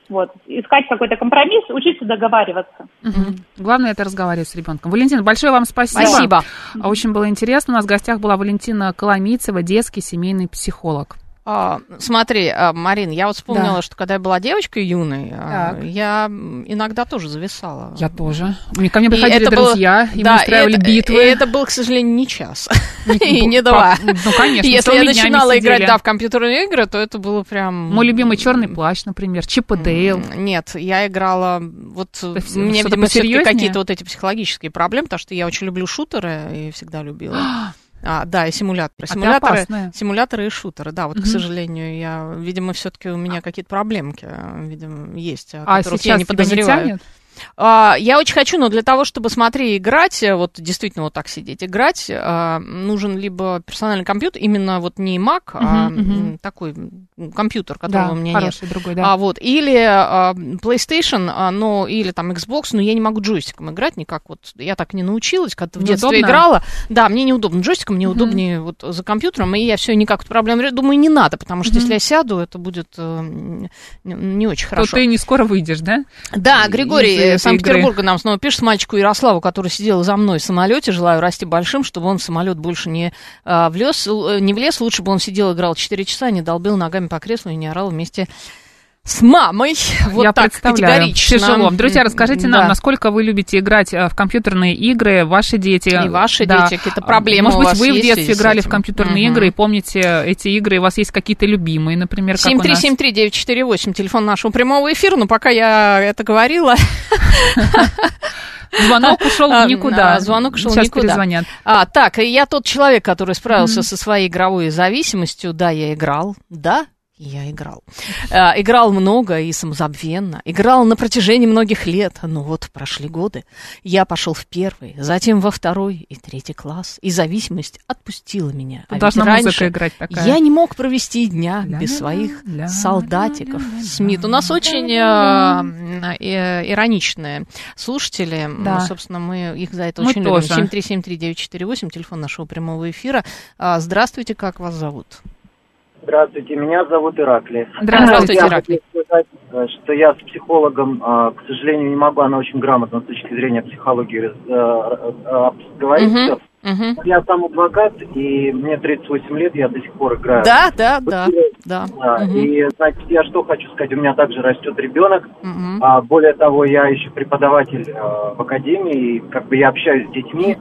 Вот. Искать какой-то компромисс, учиться договариваться. Угу. Главное – это разговаривать с ребенком. Валентина, большое вам спасибо. Спасибо. Очень было интересно. У нас в гостях была Валентина Коломийцева, детский семейный психолог. А, смотри, Марин, я вот вспомнила, да. что когда я была девочкой юной, так. я иногда тоже зависала. Я тоже. Ко мне приходили друзья, было... и да, мы устраивали это, битвы. И это был, к сожалению, не час, и не два. Ну, конечно. Если я начинала играть, да, в компьютерные игры, то это было прям... Мой любимый «Черный плащ», например, «Чип и Дейл». Нет, я играла... Вот у меня, видимо, все-таки какие-то вот эти психологические проблемы, потому что я очень люблю шутеры и всегда любила... А, да, и симуляторы. Симуляторы, симуляторы и шутеры. Да, вот, угу. к сожалению, я, видимо, все-таки у меня какие-то проблемки, видимо, есть, о а которых я не подозреваю. А, я очень хочу, но для того, чтобы, смотри, играть, вот действительно вот так сидеть, играть, а, нужен либо персональный компьютер, именно вот не Mac, угу, а угу. такой компьютер, которого да, у меня хороший, нет. Другой, да. а, вот, или а, PlayStation, а, но, или там Xbox, но я не могу джойстиком играть никак. Вот, я так не научилась, когда в детстве неудобно. Играла. Да, мне неудобно джойстиком, мне угу. удобнее вот за компьютером, и я все никак эту проблему решу. Думаю, не надо, потому что угу. если я сяду, это будет э, не очень то хорошо. То ты не скоро выйдешь, да? Да, Григорий, Санкт-Петербурга нам снова пишет, мальчику Ярославу, который сидел за мной в самолете, желаю расти большим, чтобы он в самолет больше не, а, влез, не влез, лучше бы он сидел, играл четыре часа, не долбил ногами по креслу и не орал вместе с мамой. Вот я так категорично. Тяжело. Друзья, расскажите нам, да. насколько вы любите играть в компьютерные игры, ваши дети. И ваши да. дети, какие-то проблемы. Может быть, вы в детстве играли в компьютерные угу. игры и помните эти игры, у вас есть какие-то любимые, например, как у нас. семь три семь три девять четыре восемь, телефон нашего прямого эфира, но пока я это говорила... Звонок ушел в никуда. А, звонок ушел сейчас никуда. Перезвонят. А, так, я тот человек, который справился mm-hmm. со своей игровой зависимостью. Да, я играл. Да, я играл. А, играл много и самозабвенно. Играл на протяжении многих лет. Ну вот, прошли годы. Я пошел в первый, затем во второй и третий класс. И зависимость отпустила меня. А должна ведь раньше играть такая. Я не мог провести дня ля-ля-ля, без своих ля-ля-ля, солдатиков. Ля-ля-ля. Смит. У нас очень э, э, ироничные слушатели. Да. Ну, собственно, мы их за это мы очень тоже. любим. семь три семь три девять четыре восемь, телефон нашего прямого эфира. А, здравствуйте, как вас зовут? Здравствуйте, меня зовут Ираклий. Здравствуйте, Ираклий. Я хочу сказать, что я с психологом, к сожалению, не могу, она очень грамотна с точки зрения психологии говорится. Uh-huh, uh-huh. Я сам адвокат, и мне тридцать восемь лет, я до сих пор играю. Да, да, да. да. Uh-huh. И, значит, я что хочу сказать, у меня также растет ребенок. Uh-huh. Более того, я еще преподаватель в академии, и как бы я общаюсь с детьми.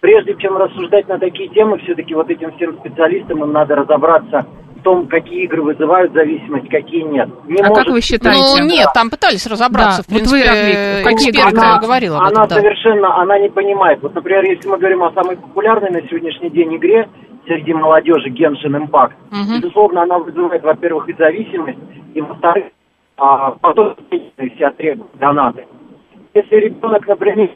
прежде чем рассуждать на такие темы, все-таки вот этим всем специалистам им надо разобраться в том, какие игры вызывают зависимость, какие нет. Не а может... как вы считаете? Ну, нет, там пытались разобраться, да, в принципе, вы... какие эксперты она, говорила об этом. Она да. совершенно, она не понимает. Вот, например, если мы говорим о самой популярной на сегодняшний день игре среди молодежи Genshin Impact, угу. безусловно, она вызывает, во-первых, и зависимость, и, во-вторых, а, потом все требуют донаты. Если ребенок, например...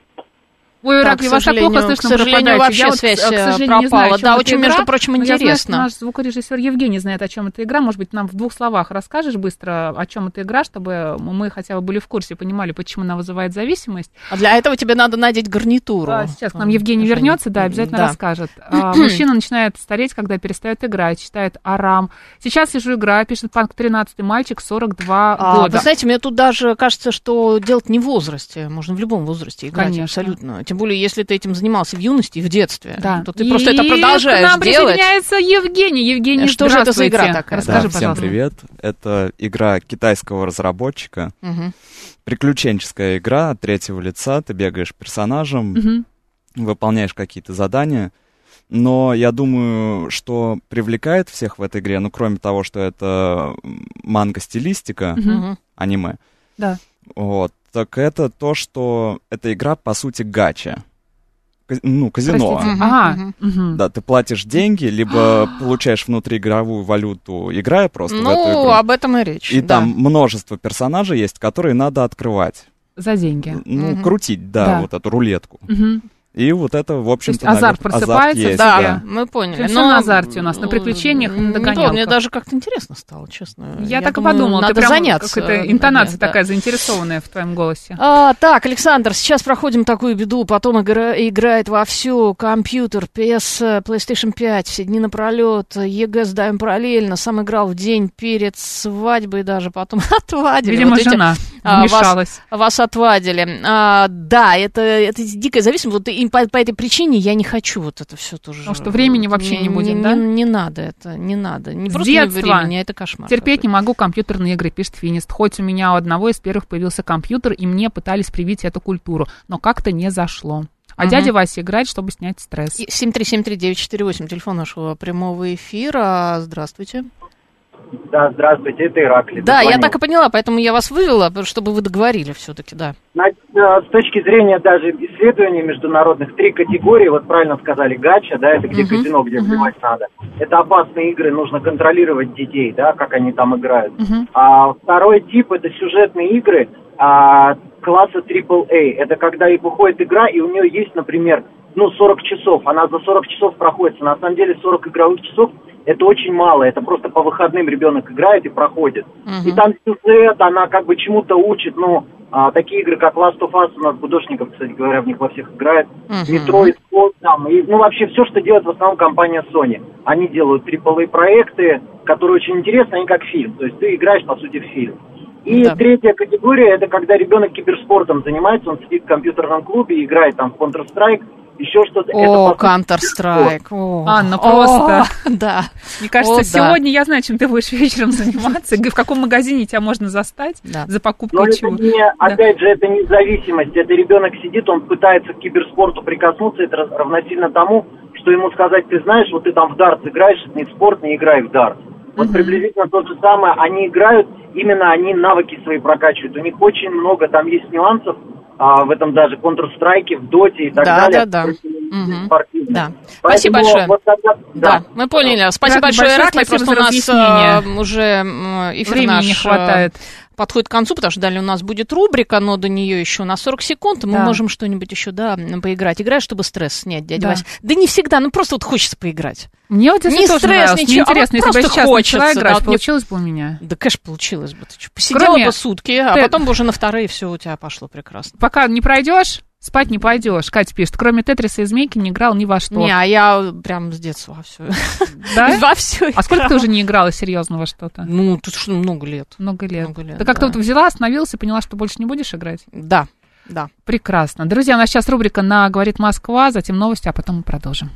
Ой, так, Ракли, вас так плохо слышно, вы пропадаете. Я, вот, к сожалению, пропала. Не знаю, да, очень, игра, между прочим, интересно. Знаю, наш звукорежиссер Евгений знает, о чем эта игра. Может быть, нам в двух словах расскажешь быстро, о чем эта игра, чтобы мы хотя бы были в курсе, понимали, почему она вызывает зависимость. А для этого тебе надо надеть гарнитуру. Да, сейчас к нам Евгений вернется, да, обязательно да. расскажет. Мужчина начинает стареть, когда перестает играть, читает Арам. Сейчас сижу игра, пишет Панк тринадцатый, мальчик сорок два а, года. Вы знаете, мне тут даже кажется, что делать не в возрасте. Можно в любом возрасте играть. Конечно. Абсолютно. Тем более, если ты этим занимался в юности и в детстве, да. то ты и просто это продолжаешь делать. И к нам присоединяется Евгений. Евгений, что же это за игра такая? Расскажи, да, пожалуйста. Всем привет. Это игра китайского разработчика. Угу. Приключенческая игра от третьего лица. Ты бегаешь персонажем, угу. выполняешь какие-то задания. Но я думаю, что привлекает всех в этой игре, ну, кроме того, что это манга-стилистика, угу. аниме. Да. Вот. Так это то, что эта игра, по сути, гача. Каз... Ну, казино. Ага. Да, ты платишь деньги, либо получаешь внутриигровую валюту, играя просто ну, в эту игру. Ну, об этом и речь. И да. там множество персонажей есть, которые надо открывать. За деньги. Ну, угу. крутить, да, да, вот эту рулетку. Угу. И вот это, в общем-то, то есть азарт наверное, просыпается, азарт есть, да, да, мы поняли. Все но... на азарте у нас, на приключениях, на догонялках. Мне даже как-то интересно стало, честно. Я, Я так думаю, и подумала, надо ты прям заняться. Какая-то интонация да. такая заинтересованная в твоем голосе. А, так, Александр, сейчас проходим такую беду, потом игра, играет вовсю компьютер, пи эс, плейстейшн пять, все дни напролет, ЕГЭ сдаем параллельно, сам играл в день перед свадьбой даже, потом отвадили. Видимо, вот жена эти, вмешалась. Вас, вас отвадили. А, да, это, это дикая зависимость, вот и По, по этой причине я не хочу вот это все тоже. Потому что времени вот, вообще не, не будет, не, да? Не, не надо это, не надо. Не С просто детства. Не времени, а это кошмар. Терпеть какой-то. Не могу компьютерные игры, пишет Финист. Хоть у меня у одного из первых появился компьютер, и мне пытались привить эту культуру, но как-то не зашло. А угу. дядя Вася играет, чтобы снять стресс. семь три семь три девять четыре восемь, телефон нашего прямого эфира. Здравствуйте. Да, здравствуйте, это Иракли. Да, я так и поняла, поэтому я вас вывела, чтобы вы договорили все-таки, да. С точки зрения даже исследований международных, три категории, вот правильно сказали, гача, да, это где uh-huh. казино, где вбивать uh-huh. надо. Это опасные игры, нужно контролировать детей, да, как они там играют. Uh-huh. А второй тип, это сюжетные игры а, класса ААА. Это когда и выходит игра, и у нее есть, например, ну, сорок часов, она за сорок часов проходится. На самом деле сорок игровых часов это очень мало, это просто по выходным ребенок играет и проходит. Uh-huh. И там сюжет, она как бы чему-то учит, ну, а, такие игры, как Last of Us, у нас художников, кстати говоря, в них во всех играет, Метро, uh-huh. Исход, там, и, ну, вообще все, что делает в основном компания Sony. Они делают ААА-проекты, которые очень интересны, они как фильм, то есть ты играешь, по сути, в фильм. И да. третья категория, это когда ребенок киберспортом занимается, он сидит в компьютерном клубе и играет там в Counter-Strike, еще что-то. О, это Counter-Strike. О. Анна, просто. О, да. Мне кажется, О, сегодня да. я знаю, чем ты будешь вечером заниматься, в каком магазине тебя можно застать да. за покупкой чего. Не, опять да. же, это не зависимость. Это ребенок сидит, он пытается к киберспорту прикоснуться, это равносильно тому, что ему сказать, ты знаешь, вот ты там в дартс играешь, это не в спорт, не играй в дартс. Вот угу. приблизительно то же самое. Они играют, именно они навыки свои прокачивают. У них очень много, там есть нюансов, а в этом даже Counter-Strike, в Доте и так да, далее. Да, да, угу. да. Спасибо большое. Вот тогда, да. да, мы поняли. Спасибо Ракли большое, Иракли. Просто у нас а, уже эфир времени наш не хватает. Подходит к концу, потому что далее у нас будет рубрика, но до нее еще на сорок секунд, и мы да. можем что-нибудь еще, да, поиграть. Играешь, чтобы стресс снять, дядя да. Вася? Да не всегда, ну просто вот хочется поиграть. Мне вот это не тоже стресс, ничего, а вот просто сейчас хочется. Играть, да, получилось бы у меня? Да, конечно, получилось бы. Ты что, посидела Кроме бы сутки, ты... а потом бы уже на вторые все у тебя пошло прекрасно. Пока не пройдешь... Спать не пойдешь, Катя пишет. Кроме Тетриса и Змейки не играл ни во что. Не, а я прям с детства во все. Да? Во все. А сколько ты уже не играла серьезно во что-то? Ну, тут что, много лет. Много лет. Много лет. Ты как-то вот взяла, остановилась и поняла, что больше не будешь играть? Да, да. Прекрасно. Друзья, у нас сейчас рубрика на «Говорит Москва», затем новости, а потом мы продолжим.